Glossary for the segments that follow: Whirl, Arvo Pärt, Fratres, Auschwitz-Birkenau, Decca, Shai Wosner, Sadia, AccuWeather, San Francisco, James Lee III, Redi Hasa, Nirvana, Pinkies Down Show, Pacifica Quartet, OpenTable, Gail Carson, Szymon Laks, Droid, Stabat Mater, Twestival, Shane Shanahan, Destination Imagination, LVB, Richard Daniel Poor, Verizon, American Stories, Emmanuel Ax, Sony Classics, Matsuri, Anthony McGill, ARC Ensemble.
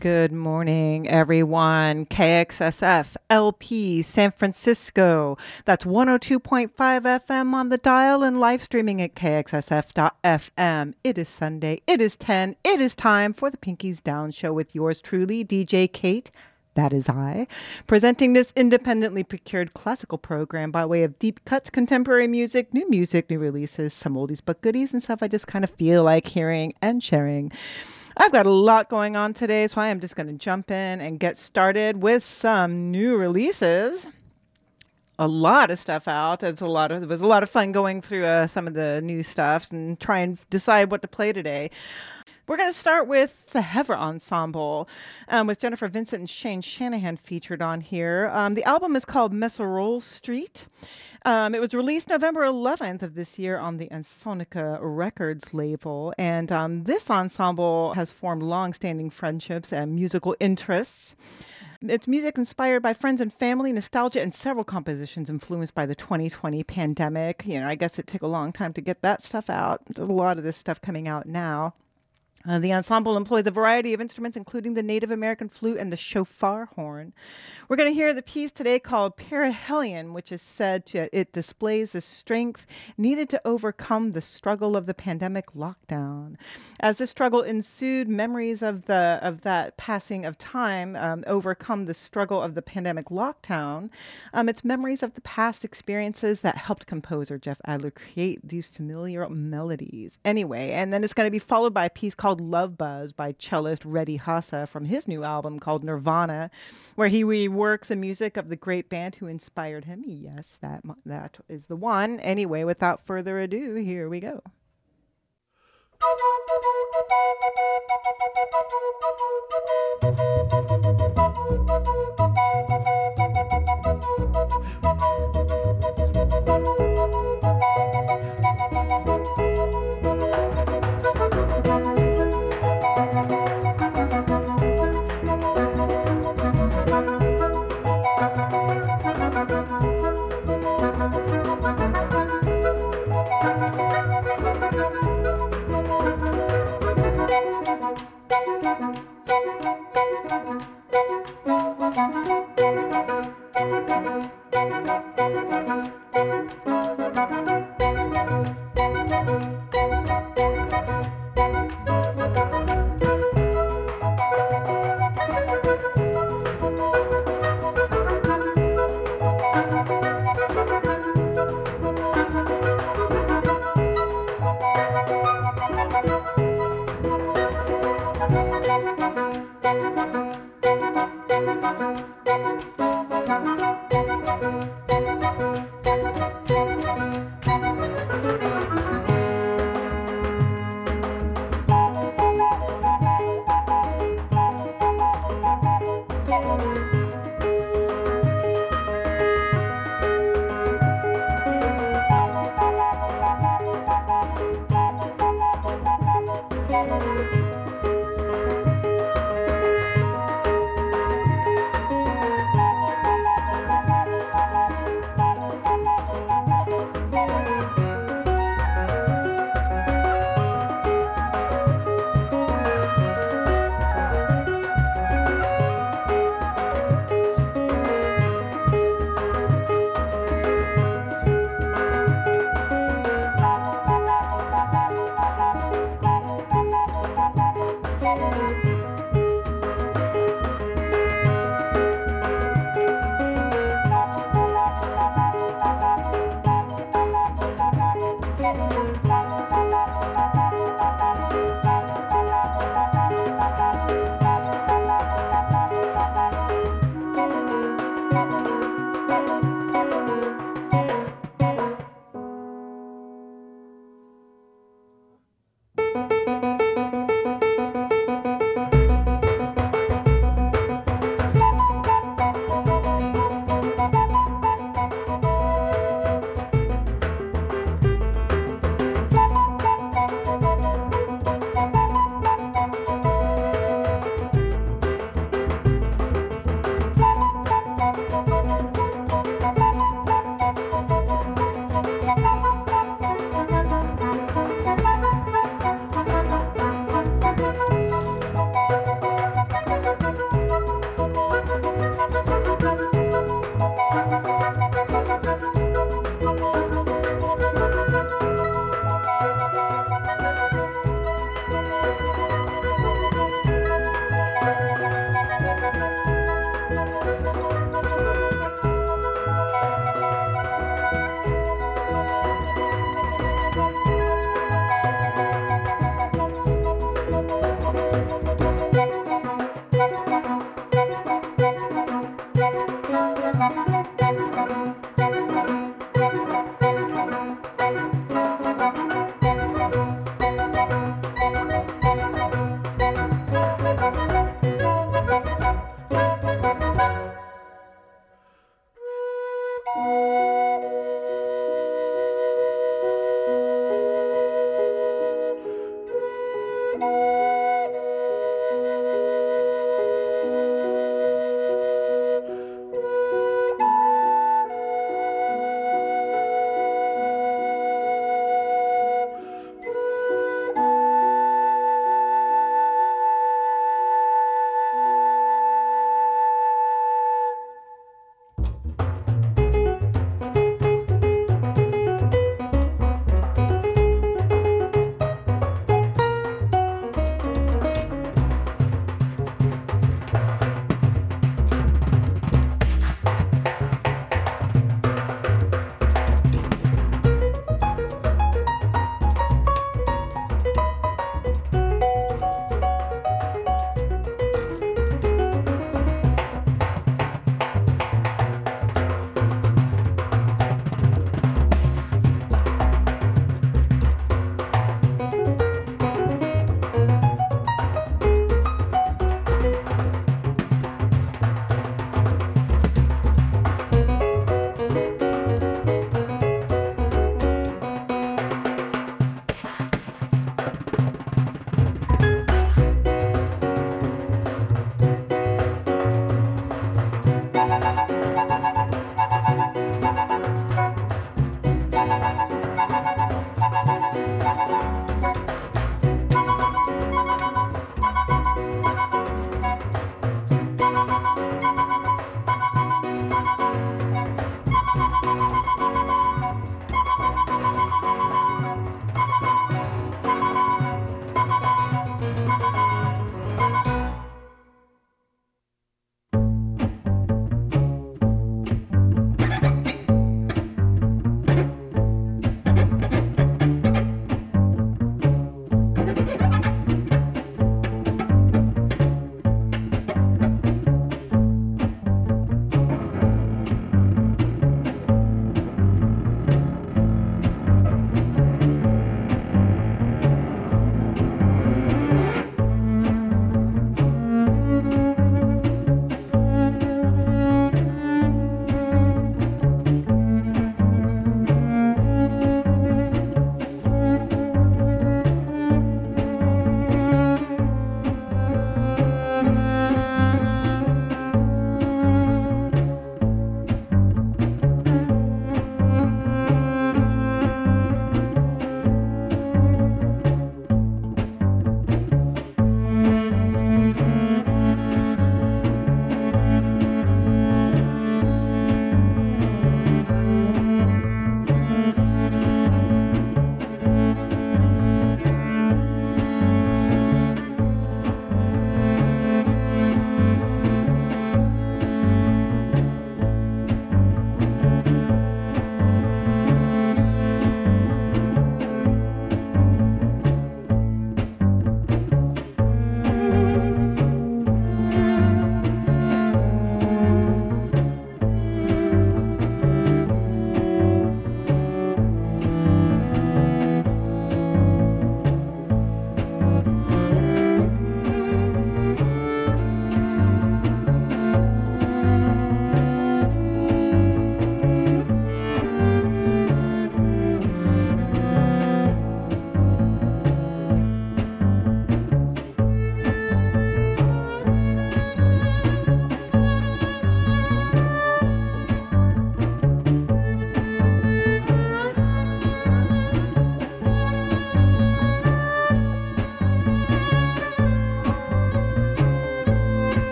Good morning, everyone. KXSF LP San Francisco. That's 102.5 FM on the dial and live streaming at KXSF.fm. It is Sunday. It is 10. It is time for the Pinkies Down Show with yours truly, DJ Kate. That is I, presenting this independently procured classical program by way of deep cuts, contemporary music, new releases, some oldies but goodies, and stuff I just kind of feel like hearing and sharing. I've got a lot going on today, so I am just going to jump in and get started with some new releases. A lot of stuff out. It was a lot of fun going through some of the new stuff and try and decide what to play today. We're going to start with the Hevreh Ensemble with Jennifer Vincent and Shane Shanahan featured on here. The album is called Meserole Street. It was released November 11th of this year on the Ansonica Records label. And this ensemble has formed long-standing friendships and musical interests. It's music inspired by friends and family, nostalgia, and several compositions influenced by the 2020 pandemic. You know, I guess it took a long time to get that stuff out. There's a lot of this stuff coming out now. The ensemble employs a variety of instruments, including the Native American flute and the shofar horn. We're going to hear the piece today called Perihelion, which is said to it displays the strength needed to overcome the struggle of the pandemic lockdown. As this struggle ensued, memories of that passing of time overcome the struggle of the pandemic lockdown. It's memories of the past experiences that helped composer Jeff Adler create these familiar melodies. Anyway, and then it's going to be followed by a piece called Love Buzz by cellist Redi Hasa from his new album called Nirvana, where he reworks the music of the great band who inspired him. Yes, that is the one. Anyway, without further ado, here we go.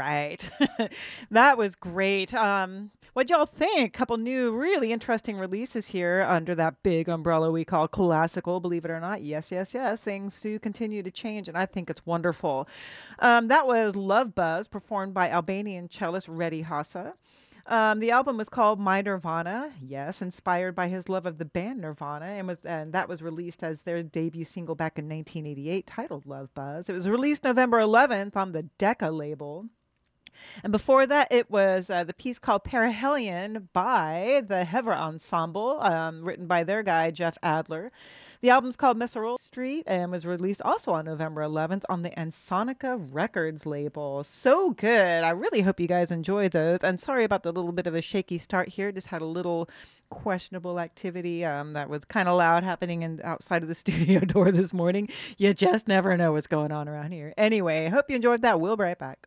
right. That was great. What'd y'all think? A couple new really interesting releases here under that big umbrella we call classical, believe it or not. Yes, yes, yes. Things do continue to change, and I think it's wonderful. That was Love Buzz, performed by Albanian cellist Redi Hasa. The album was called My Nirvana, yes, inspired by his love of the band Nirvana, and that was released as their debut single back in 1988, titled Love Buzz. It was released November 11th on the Decca label. And before that, it was the piece called Perihelion by the Hevreh Ensemble, written by their guy, Jeff Adler. The album's called Meserole Street and was released also on November 11th on the Ansonica Records label. So good. I really hope you guys enjoy those. And sorry about the little bit of a shaky start here. Just had a little questionable activity that was kind of loud happening outside of the studio door this morning. You just never know what's going on around here. Anyway, hope you enjoyed that. We'll be right back.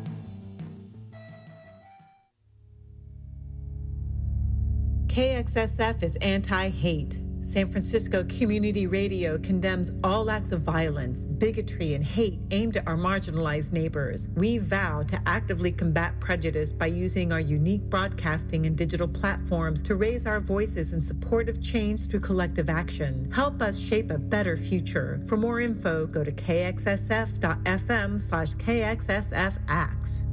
KXSF is anti-hate. San Francisco Community Radio condemns all acts of violence, bigotry, and hate aimed at our marginalized neighbors. We vow to actively combat prejudice by using our unique broadcasting and digital platforms to raise our voices in support of change through collective action. Help us shape a better future. For more info, go to kxsf.fm/kxsfax.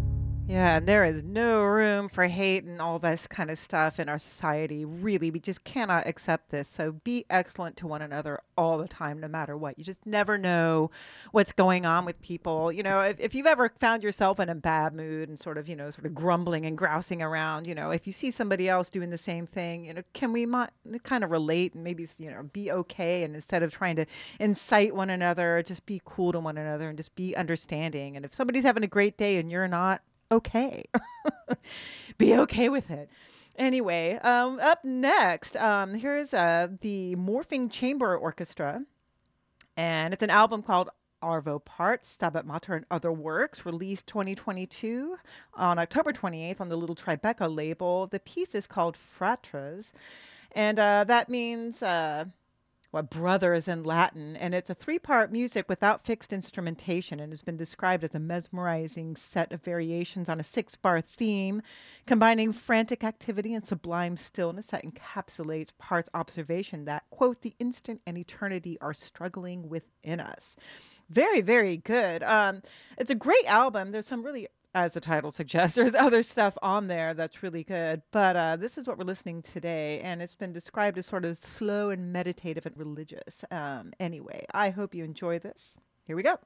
Yeah, and there is no room for hate and all this kind of stuff in our society. Really, we just cannot accept this. So be excellent to one another all the time, no matter what. You just never know what's going on with people. You know, if you've ever found yourself in a bad mood and sort of grumbling and grousing around, you know, if you see somebody else doing the same thing, you know, can we kind of relate and maybe, you know, be okay? And instead of trying to incite one another, just be cool to one another and just be understanding. And if somebody's having a great day and you're not, okay. Be okay with it. Anyway, up next, here's the Morphing Chamber Orchestra, and it's an album called Arvo Pärt, Stabat Mater, and Other Works, released 2022 on October 28th on the little Tribeca label. The piece is called Fratres, and that means... brother is in Latin, and it's a three-part music without fixed instrumentation, and has been described as a mesmerizing set of variations on a six-bar theme, combining frantic activity and sublime stillness that encapsulates Párt's observation that, quote, the instant and eternity are struggling within us. Very, very good. It's a great album. There's some really, as the title suggests, there's other stuff on there that's really good. But this is what we're listening today. And it's been described as sort of slow and meditative and religious. Anyway, I hope you enjoy this. Here we go.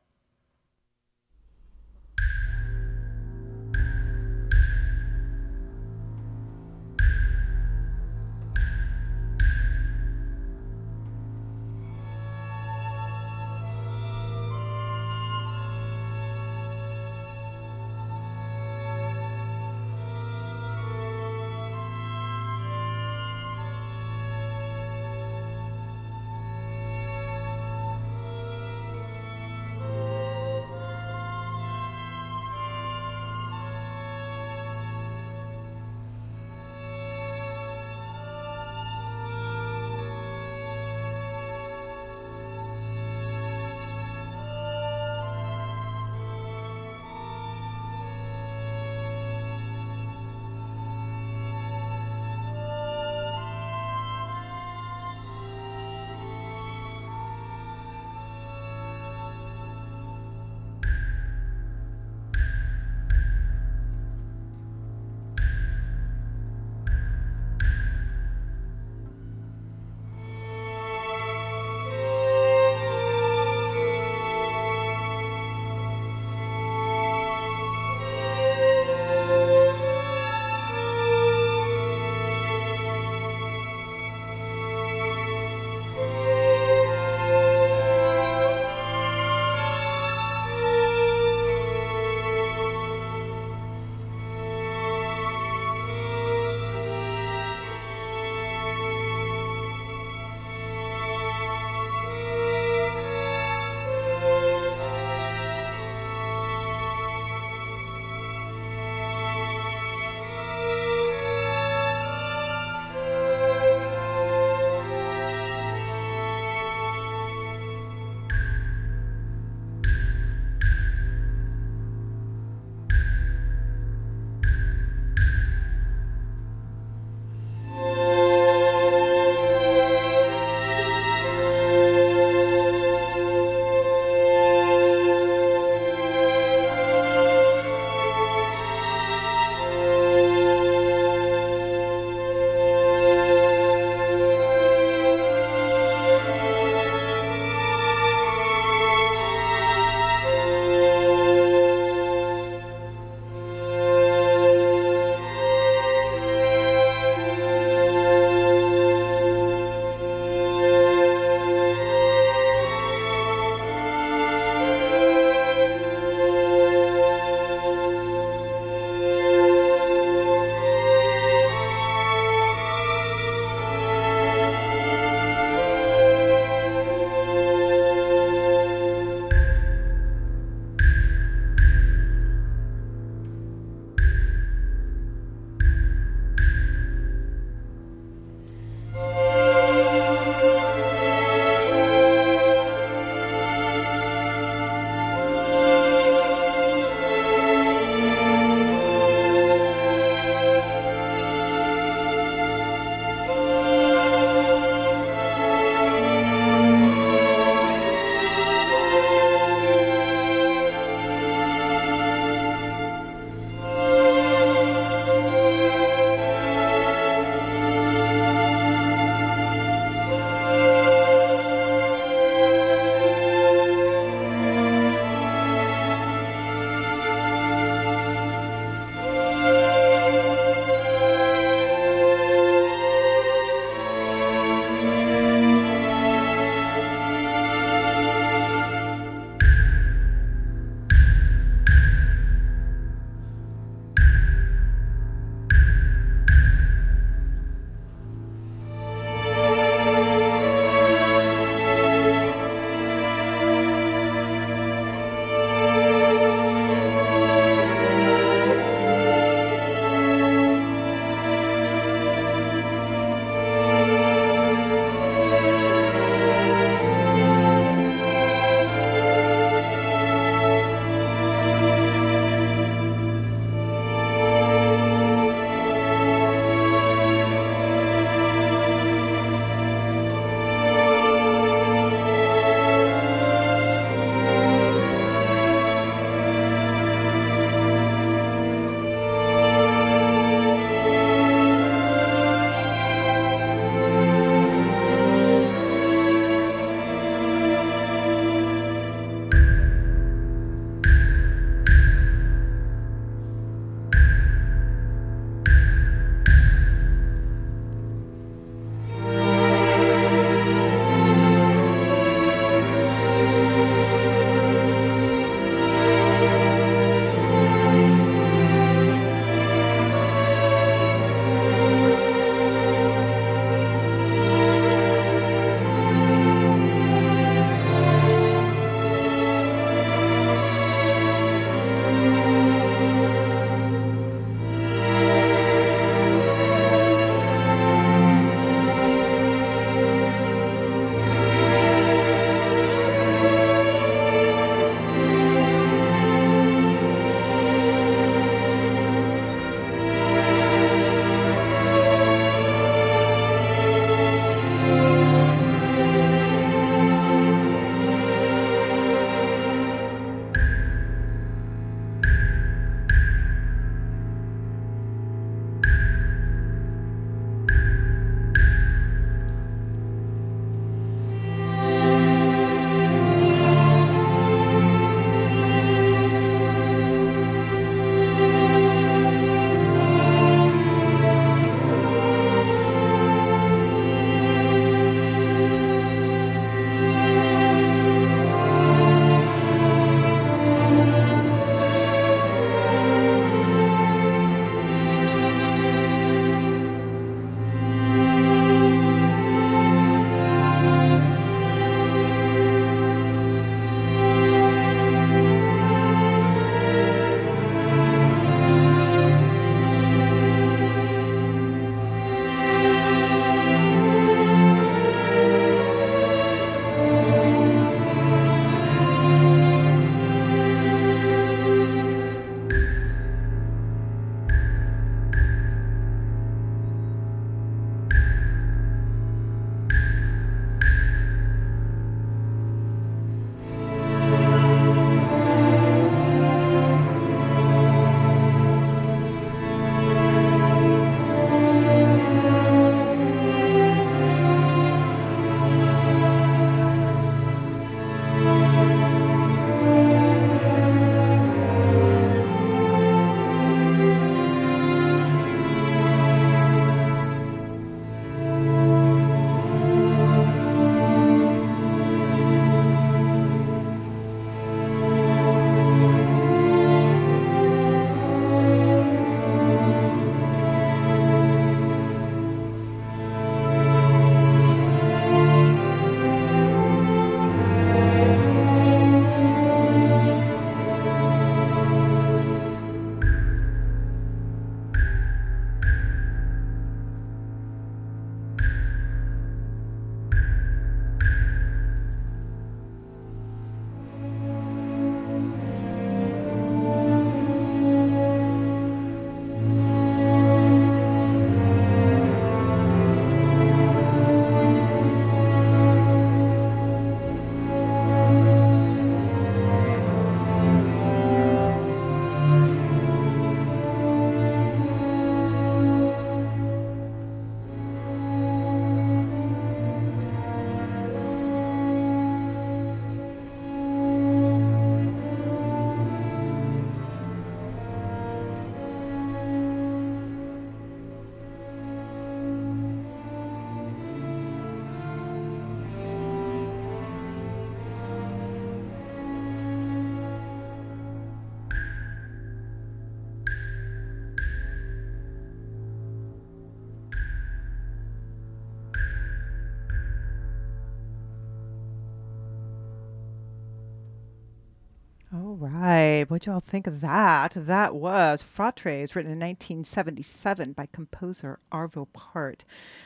All right. What'd y'all think of that? That was Fratres, written in 1977 by composer Arvo Pärt.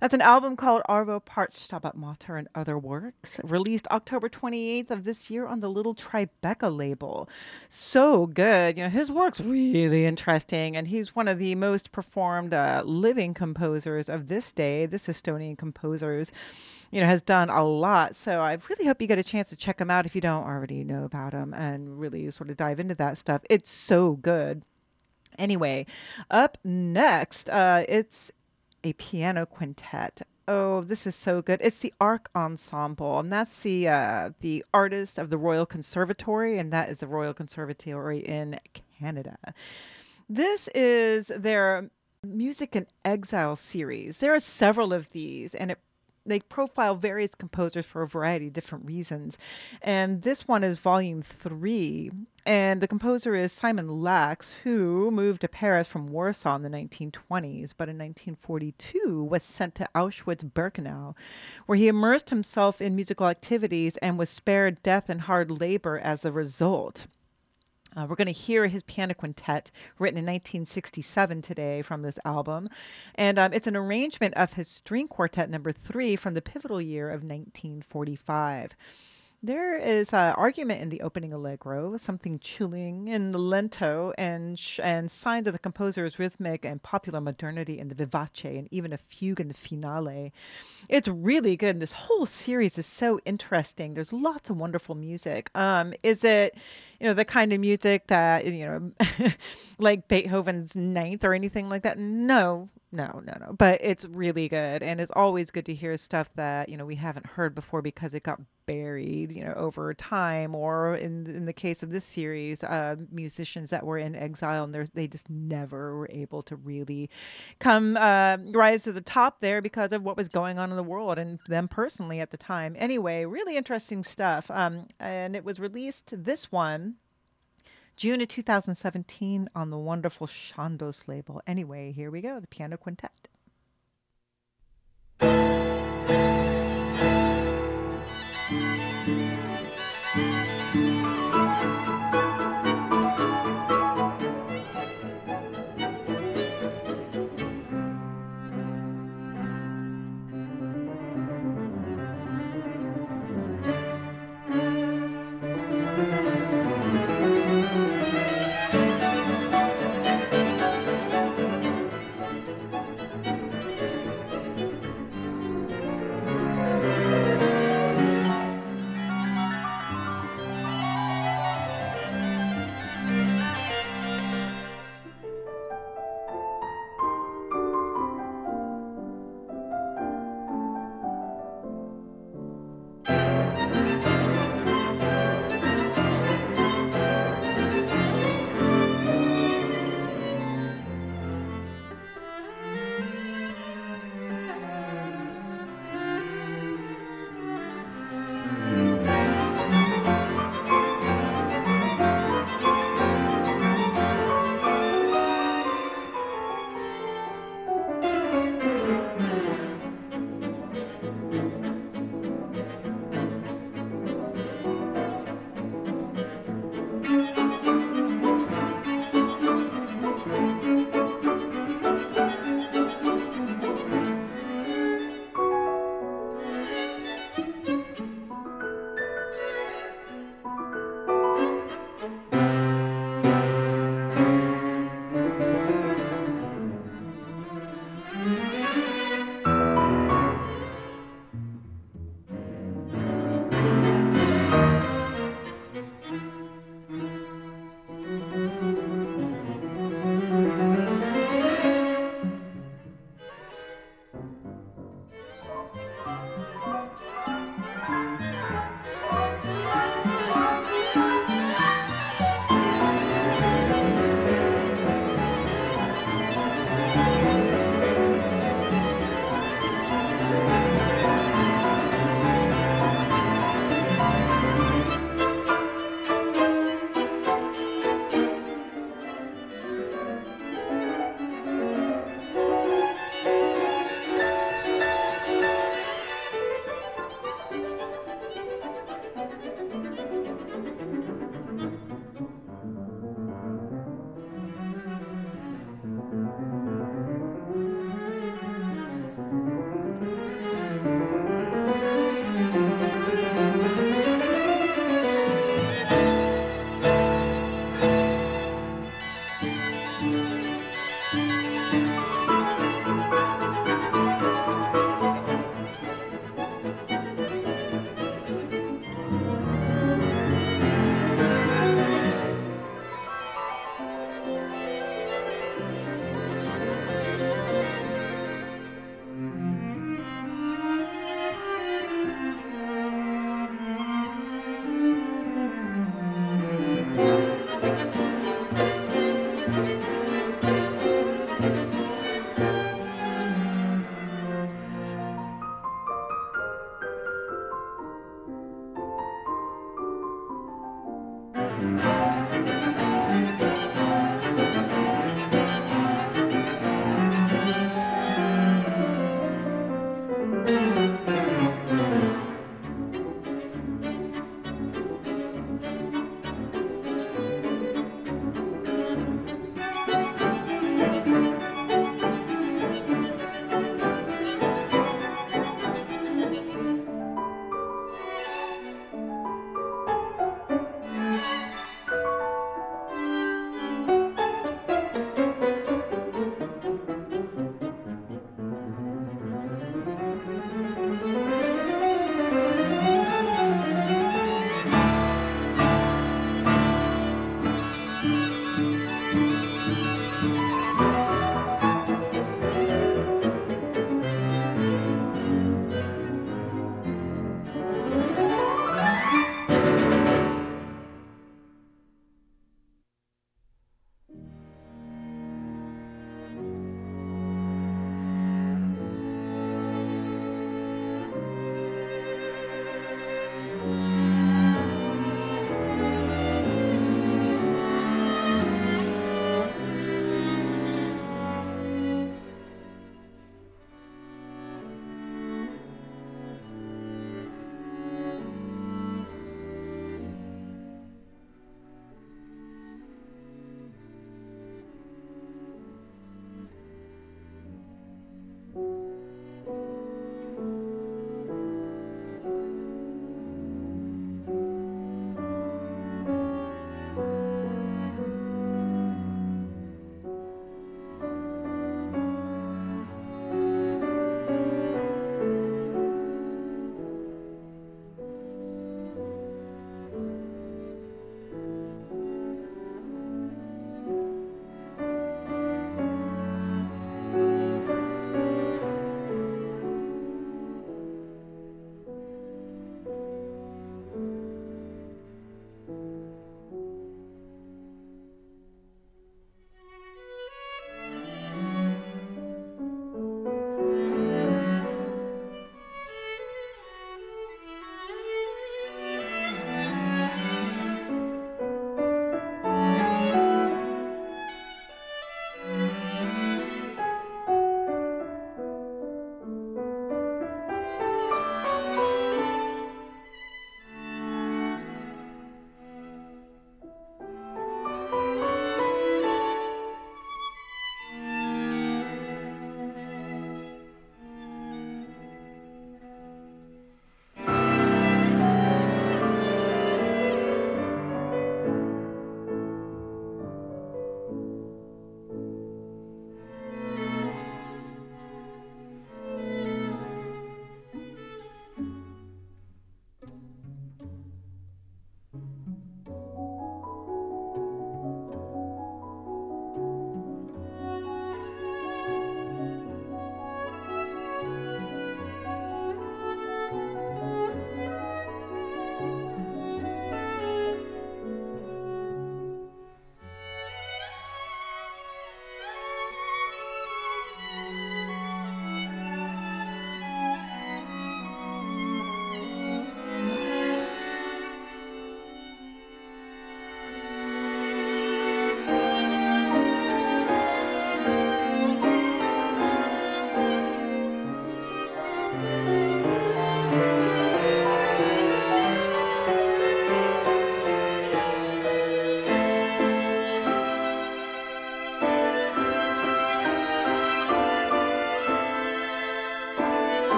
That's an album called Arvo Pärt's Stabat Mater and Other Works, released October 28th of this year on the Little Tribeca label. So good. You know, his work's really interesting, and he's one of the most performed living composers of this day. This Estonian composers, you know, has done a lot. So I really hope you get a chance to check him out if you don't already know about him and really sort of dive into that stuff. It's so good. Anyway, up next, it's a piano quintet. Oh, this is so good. It's the Arc Ensemble, and that's the artist of the Royal Conservatory, and that is the Royal Conservatory in Canada. This is their Music in Exile series. There are several of these, and they profile various composers for a variety of different reasons. And this one is volume 3. And the composer is Szymon Laks, who moved to Paris from Warsaw in the 1920s, but in 1942 was sent to Auschwitz-Birkenau, where he immersed himself in musical activities and was spared death and hard labor as a result. We're going to hear his piano quintet written in 1967 today from this album. And it's an arrangement of his string quartet number 3 from the pivotal year of 1945. There is an argument in the opening allegro, something chilling in the lento, and signs of the composer's rhythmic and popular modernity in the vivace, and even a fugue in the finale. It's really good, and this whole series is so interesting. There's lots of wonderful music. Is it, you know, the kind of music that, you know, like Beethoven's Ninth or anything like that? No. But it's really good, and it's always good to hear stuff that, you know, we haven't heard before because it got buried, you know, over time, or in the case of this series, musicians that were in exile, and they just never were able to really come rise to the top there because of what was going on in the world and them personally at the time. Anyway, really interesting stuff. And it was released, this one, June of 2017 on the wonderful Chandos label. Anyway, here we go, the piano quintet.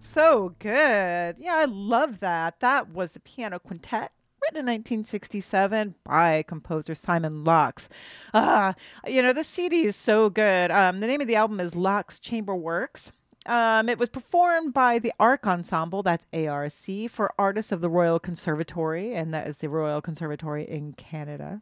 So good. Yeah, I love that. That was the piano quintet written in 1967 by composer Szymon Laks. This CD is so good. The name of the album is Laks Chamber Works. It was performed by the ARC Ensemble, that's ARC, for artists of the Royal Conservatory, and that is the Royal Conservatory in Canada.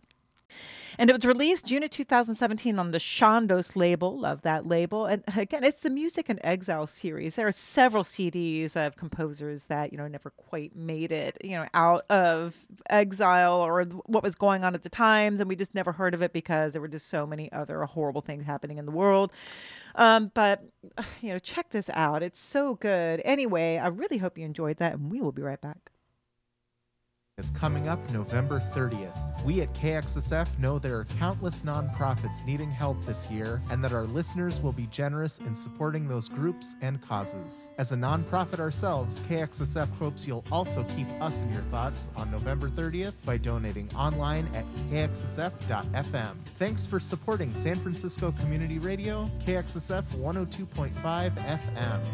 And it was released June of 2017 on the Chandos label. Love that label. And again, it's the Music in Exile series. There are several CDs of composers that, never quite made it, out of exile or what was going on at the times. And we just never heard of it because there were just so many other horrible things happening in the world. But check this out. It's so good. Anyway, I really hope you enjoyed that. And we will be right back. is coming up November 30th. We at KXSF know there are countless nonprofits needing help this year and that our listeners will be generous in supporting those groups and causes. As a nonprofit ourselves, KXSF hopes you'll also keep us in your thoughts on November 30th by donating online at KXSF.fm. Thanks for supporting San Francisco Community Radio, KXSF 102.5 FM.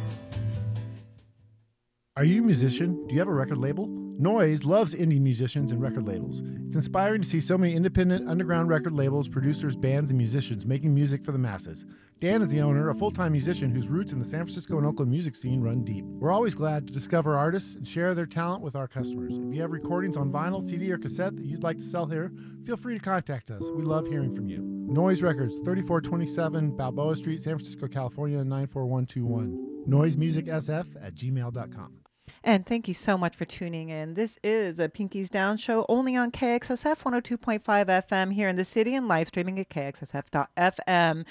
Are you a musician? Do you have a record label? Noise loves indie musicians and record labels. It's inspiring to see so many independent, underground record labels, producers, bands, and musicians making music for the masses. Dan is the owner, a full-time musician whose roots in the San Francisco and Oakland music scene run deep. We're always glad to discover artists and share their talent with our customers. If you have recordings on vinyl, CD, or cassette that you'd like to sell here, feel free to contact us. We love hearing from you. Noise Records, 3427 Balboa Street, San Francisco, California, 94121. noisemusicsf@gmail.com. And thank you so much for tuning in. This is a Pinkies Down show only on KXSF 102.5 FM here in the city and live streaming at KXSF.fm.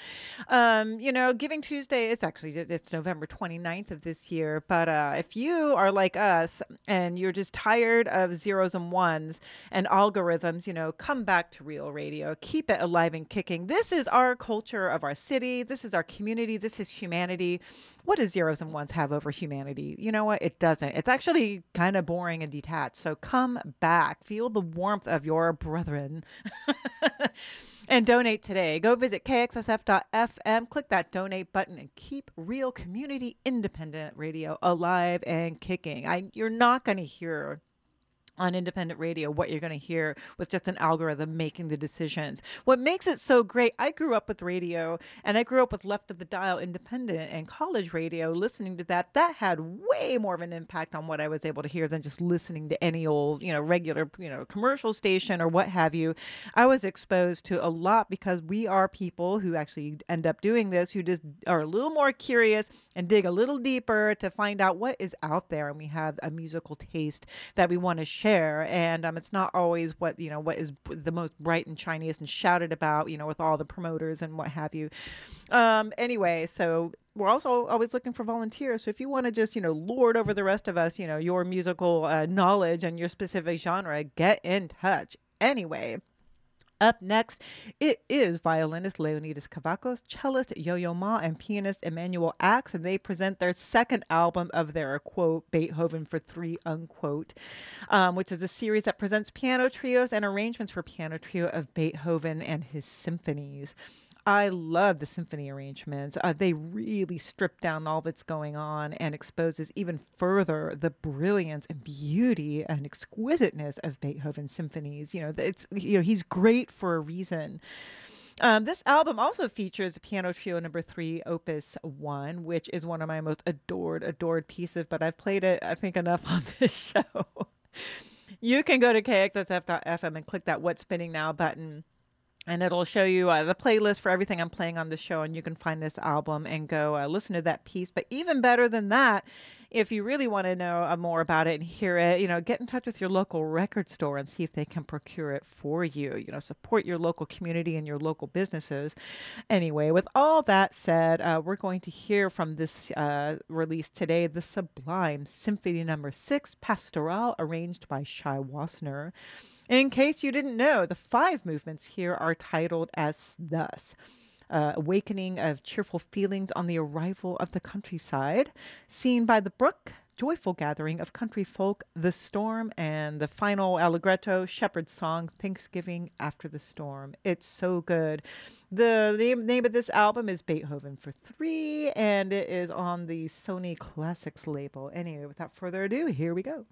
You know, Giving Tuesday, it's November 29th of this year. But if you are like us and you're just tired of zeros and ones and algorithms, you know, come back to real radio. Keep it alive and kicking. This is our culture of our city. This is our community. This is humanity. What does zeros and ones have over humanity? You know what? It doesn't. It's actually kind of boring and detached. So come back. Feel the warmth of your brethren. And donate today. Go visit KXSF.fm. Click that donate button and keep real community independent radio alive and kicking. You're not going to hear on independent radio what you're going to hear with just an algorithm making the decisions. What makes it so great, I grew up with radio, and I grew up with left of the dial independent and college radio, listening to that had way more of an impact on what I was able to hear than just listening to any old, you know, regular, you know, commercial station or what have you. I was exposed to a lot because we are people who actually end up doing this, who just are a little more curious and dig a little deeper to find out what is out there. And we have a musical taste that we want to share. And it's not always what, you know, what is the most bright and shiniest and shouted about, you know, with all the promoters and what have you. Anyway, so we're also always looking for volunteers. So if you want to just, you know, lord over the rest of us, you know, your musical knowledge and your specific genre, get in touch. Anyway. Up next, it is violinist Leonidas Kavakos, cellist Yo-Yo Ma, and pianist Emmanuel Ax, and they present their second album of their, quote, Beethoven for Three, unquote, which is a series that presents piano trios and arrangements for piano trio of Beethoven and his symphonies. I love the symphony arrangements. They really strip down all that's going on and exposes even further the brilliance and beauty and exquisiteness of Beethoven's symphonies. You know, he's great for a reason. This album also features Piano Trio No. 3, Opus 1, which is one of my most adored pieces, but I've played it, I think, enough on this show. You can go to kxsf.fm and click that What's Spinning Now button. And it'll show you the playlist for everything I'm playing on the show, and you can find this album and go listen to that piece. But even better than that, if you really want to know more about it and hear it, you know, get in touch with your local record store and see if they can procure it for you. You know, support your local community and your local businesses. Anyway, with all that said, we're going to hear from this release today, the Sublime Symphony No. 6, Pastoral, arranged by Shai Wosner. In case you didn't know, the 5 movements here are titled as thus. Awakening of cheerful feelings on the arrival of the countryside, seen by the brook, joyful gathering of country folk, the storm, and the final allegretto, shepherd's song, Thanksgiving after the storm. It's so good. The name of this album is Beethoven for Three, and it is on the Sony Classics label. Anyway, without further ado, here we go.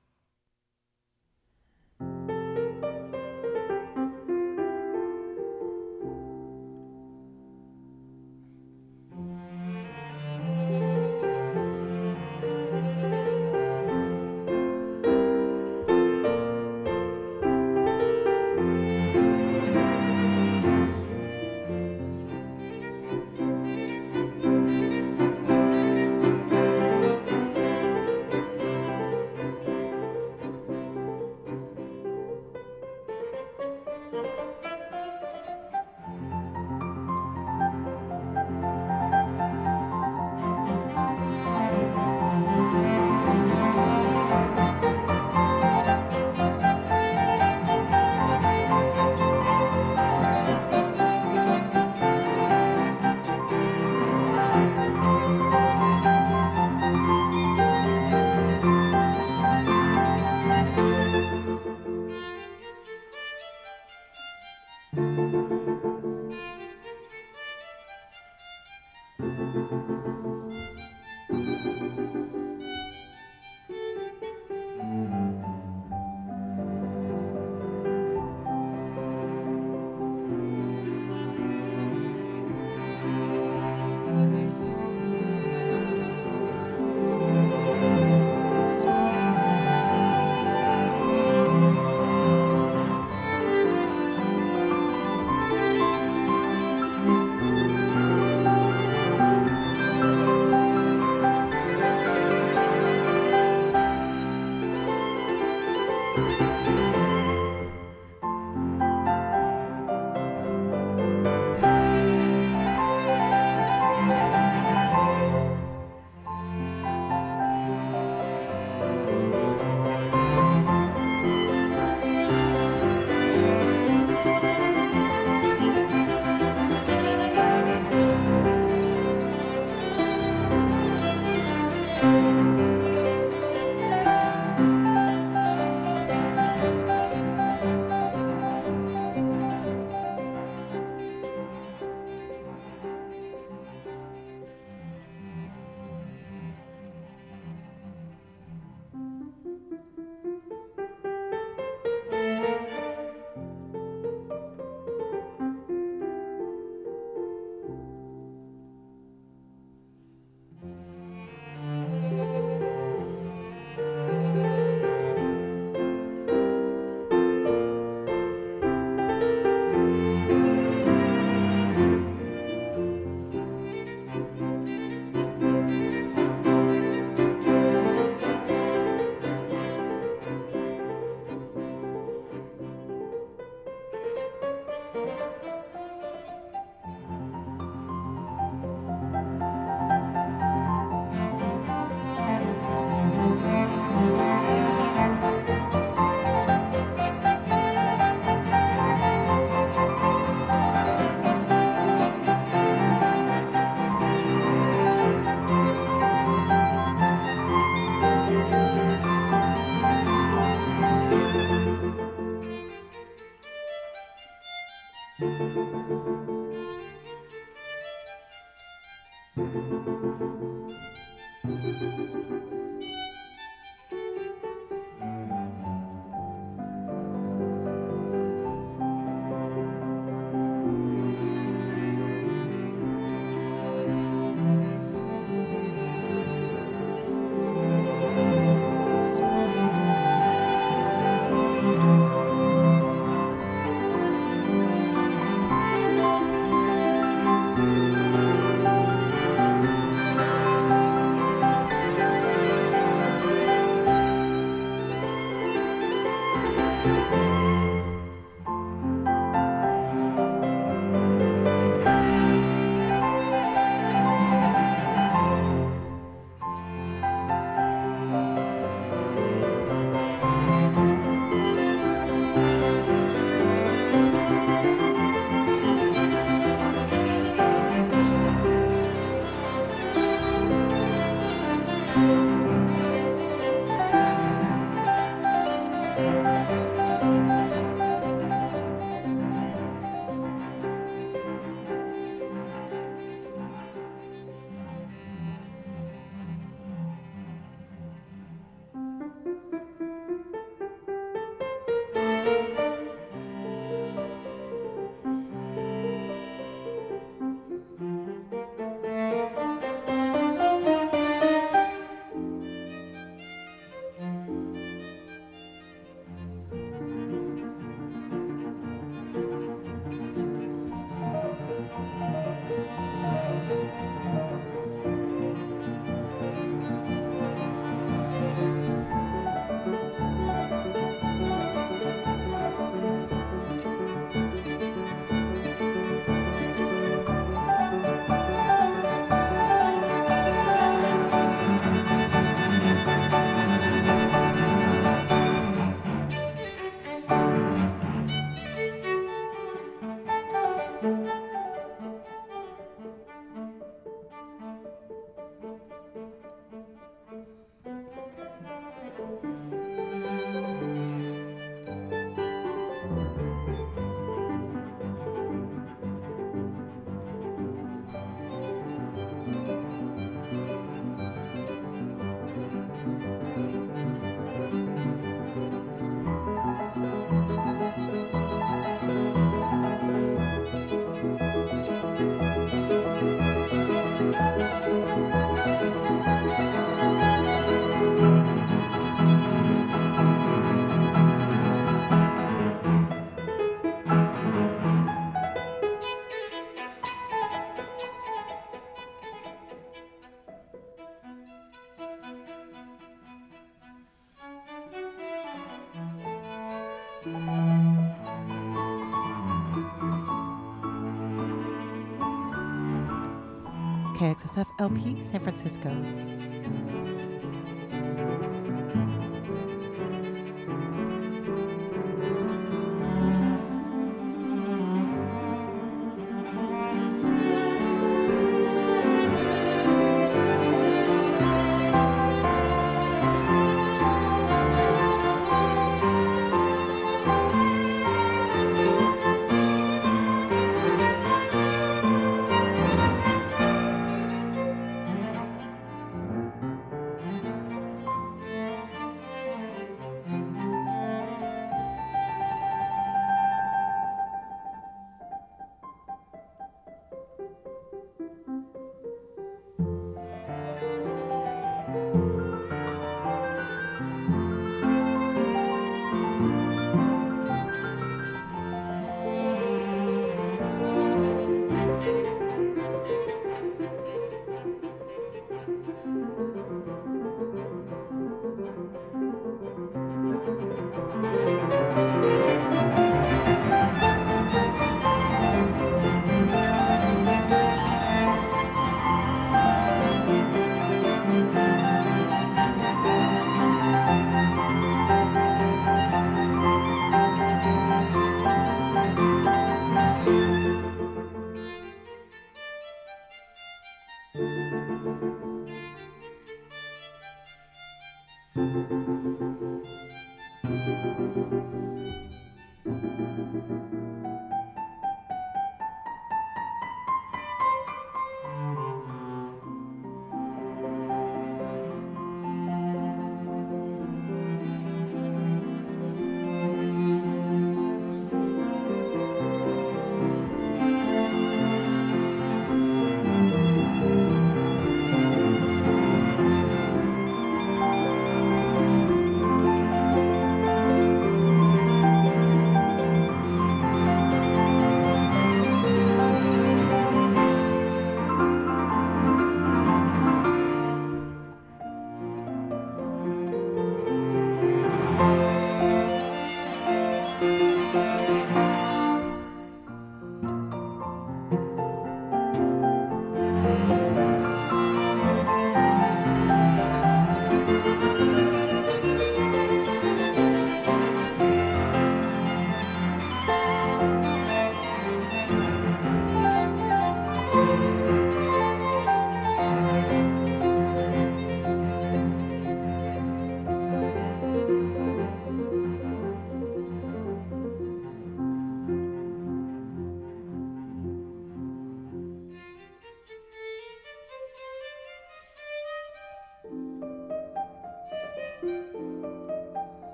KXSF LP, San Francisco.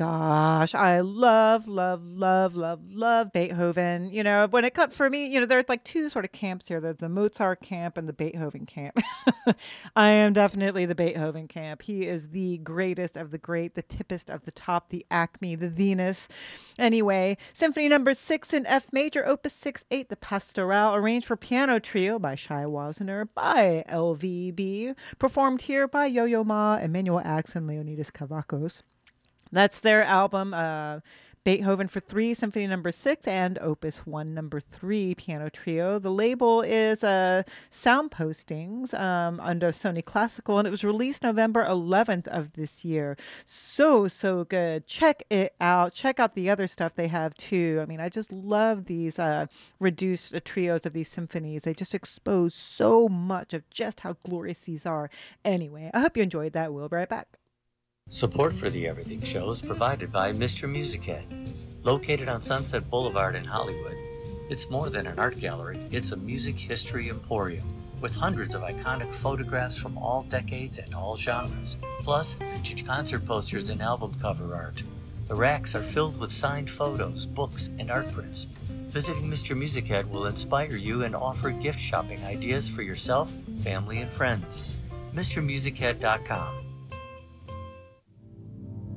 my gosh, I love Beethoven. You know, when it comes for me, you know, there's like two sort of camps here. There's the Mozart camp and the Beethoven camp. I am definitely the Beethoven camp. He is the greatest of the great, the tippest of the top, the acme, the Venus. Anyway, Symphony Number 6 in F Major, Opus 68, the Pastoral, arranged for piano trio by Shai Wosner, by LVB, performed here by Yo-Yo Ma, Emmanuel Ax, and Leonidas Kavakos. That's their album, Beethoven for Three, Symphony Number 6, and Opus 1, Number 3, Piano Trio. The label is Sound Postings under Sony Classical, and it was released November 11th of this year. So good. Check it out. Check out the other stuff they have, too. I mean, I just love these reduced trios of these symphonies. They just expose so much of just how glorious these are. Anyway, I hope you enjoyed that. We'll be right back. Support for the Everything Show is provided by Mr. Musichead. Located on Sunset Boulevard in Hollywood, it's more than an art gallery, it's a music history emporium with hundreds of iconic photographs from all decades and all genres, plus vintage concert posters and album cover art. The racks are filled with signed photos, books, and art prints. Visiting Mr. Musichead will inspire you and offer gift shopping ideas for yourself, family, and friends. MrMusichead.com.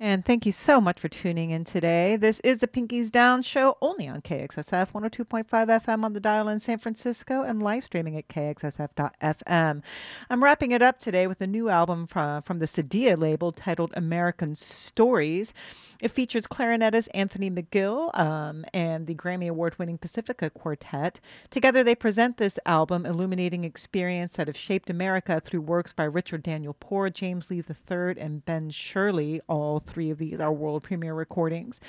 And thank you so much for tuning in today. This is the Pinkies Down Show, only on KXSF 102.5 FM on the dial in San Francisco and live streaming at KXSF.fm. I'm wrapping it up today with a new album from the Sadia label titled American Stories. It features clarinetist Anthony McGill and the Grammy Award-winning Pacifica Quartet. Together, they present this album, illuminating experience that have shaped America through works by Richard Daniel Poor, James Lee III, and Ben Shirley. All three of these are world premiere recordings.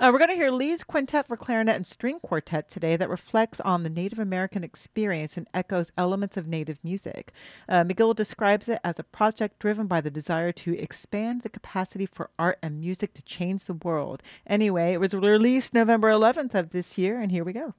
We're going to hear Lee's Quintet for Clarinet and String Quartet today that reflects on the Native American experience and echoes elements of Native music. McGill describes it as a project driven by the desire to expand the capacity for art and music to change the world. Anyway, it was released November 11th of this year, and here we go.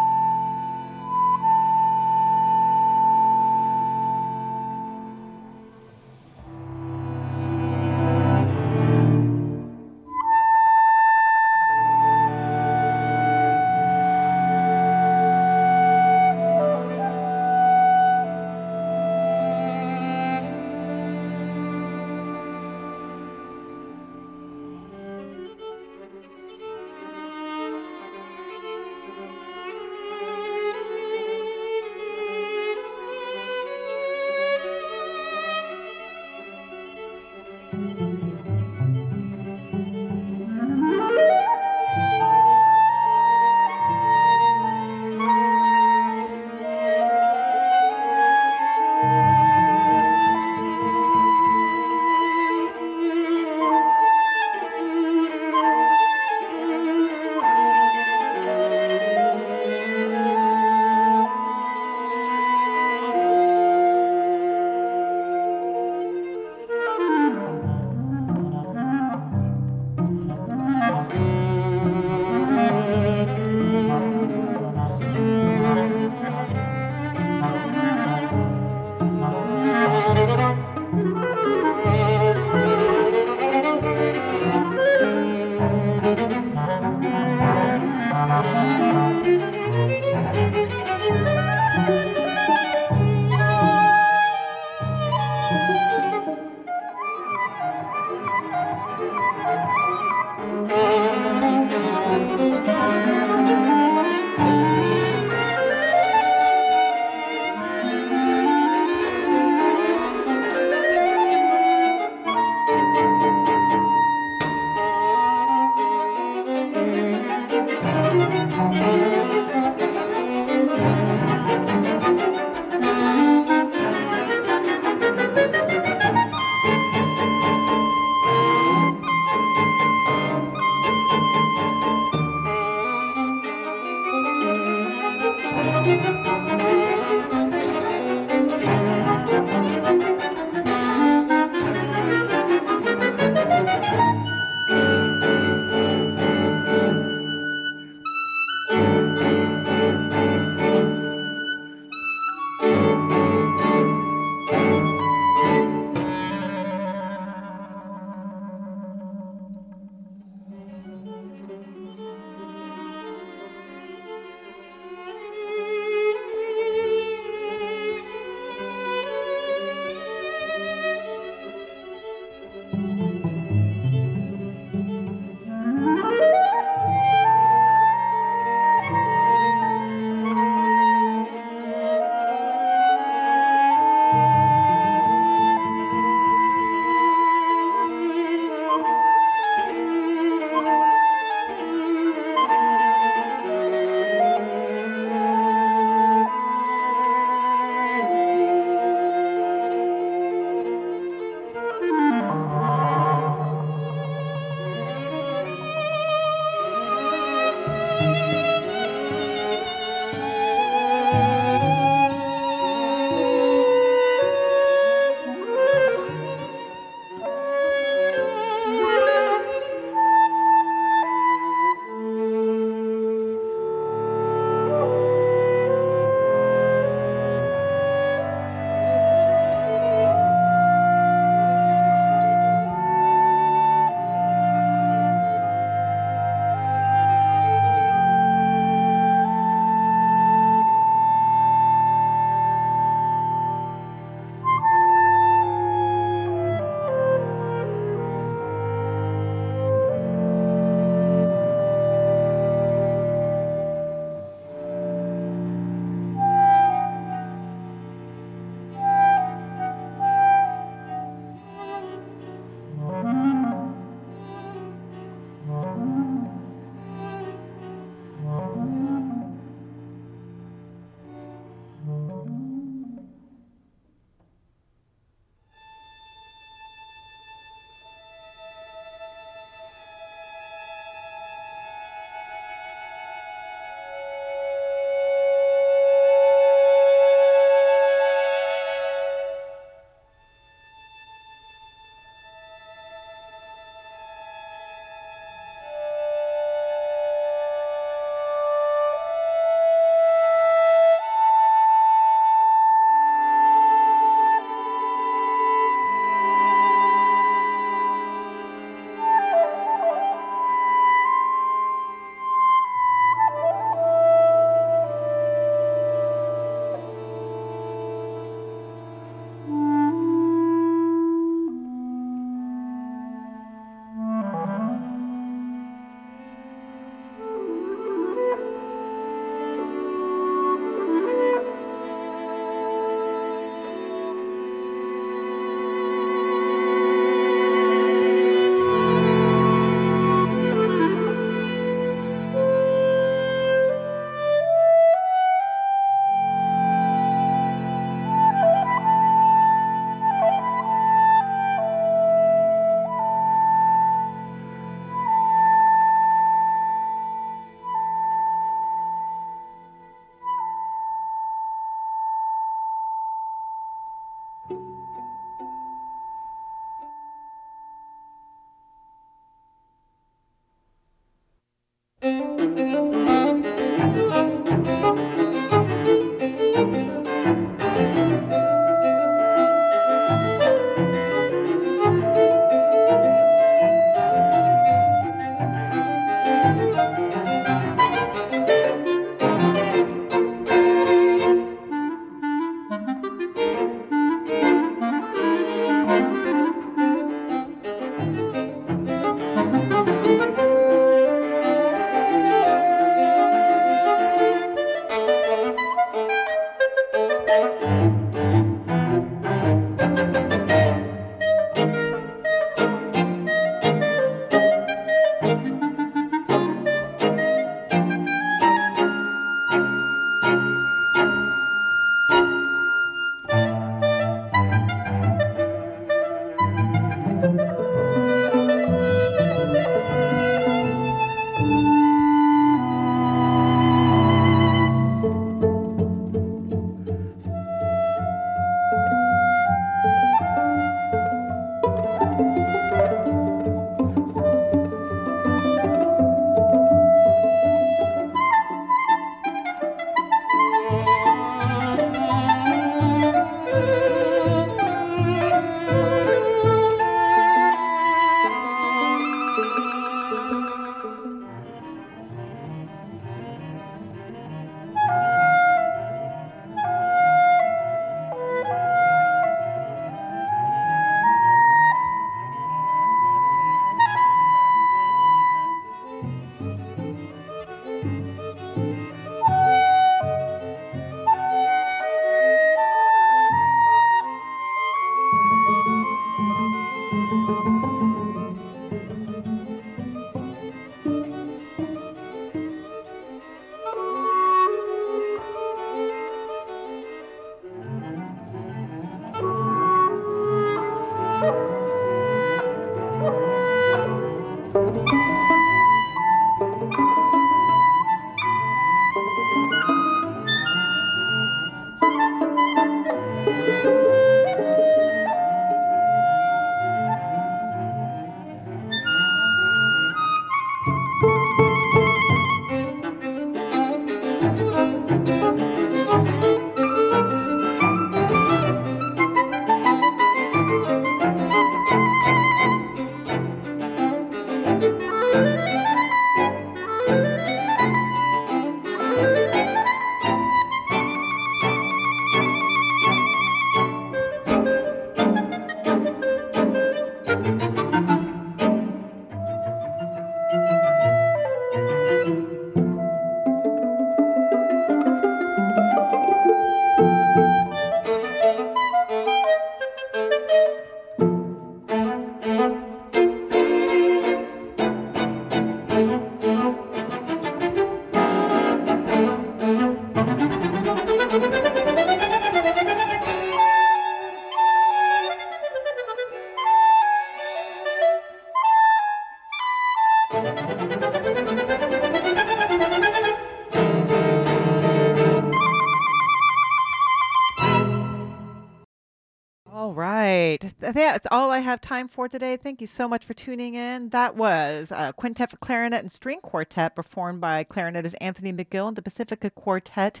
That's all I have time for today. Thank you so much for tuning in. That was a quintet for clarinet and string quartet performed by clarinetist Anthony McGill and the Pacifica Quartet.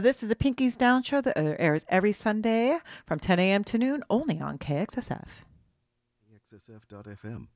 This is a Pinkies Down show that airs every Sunday from 10 a.m. to noon only on KXSF. KXSF.fm.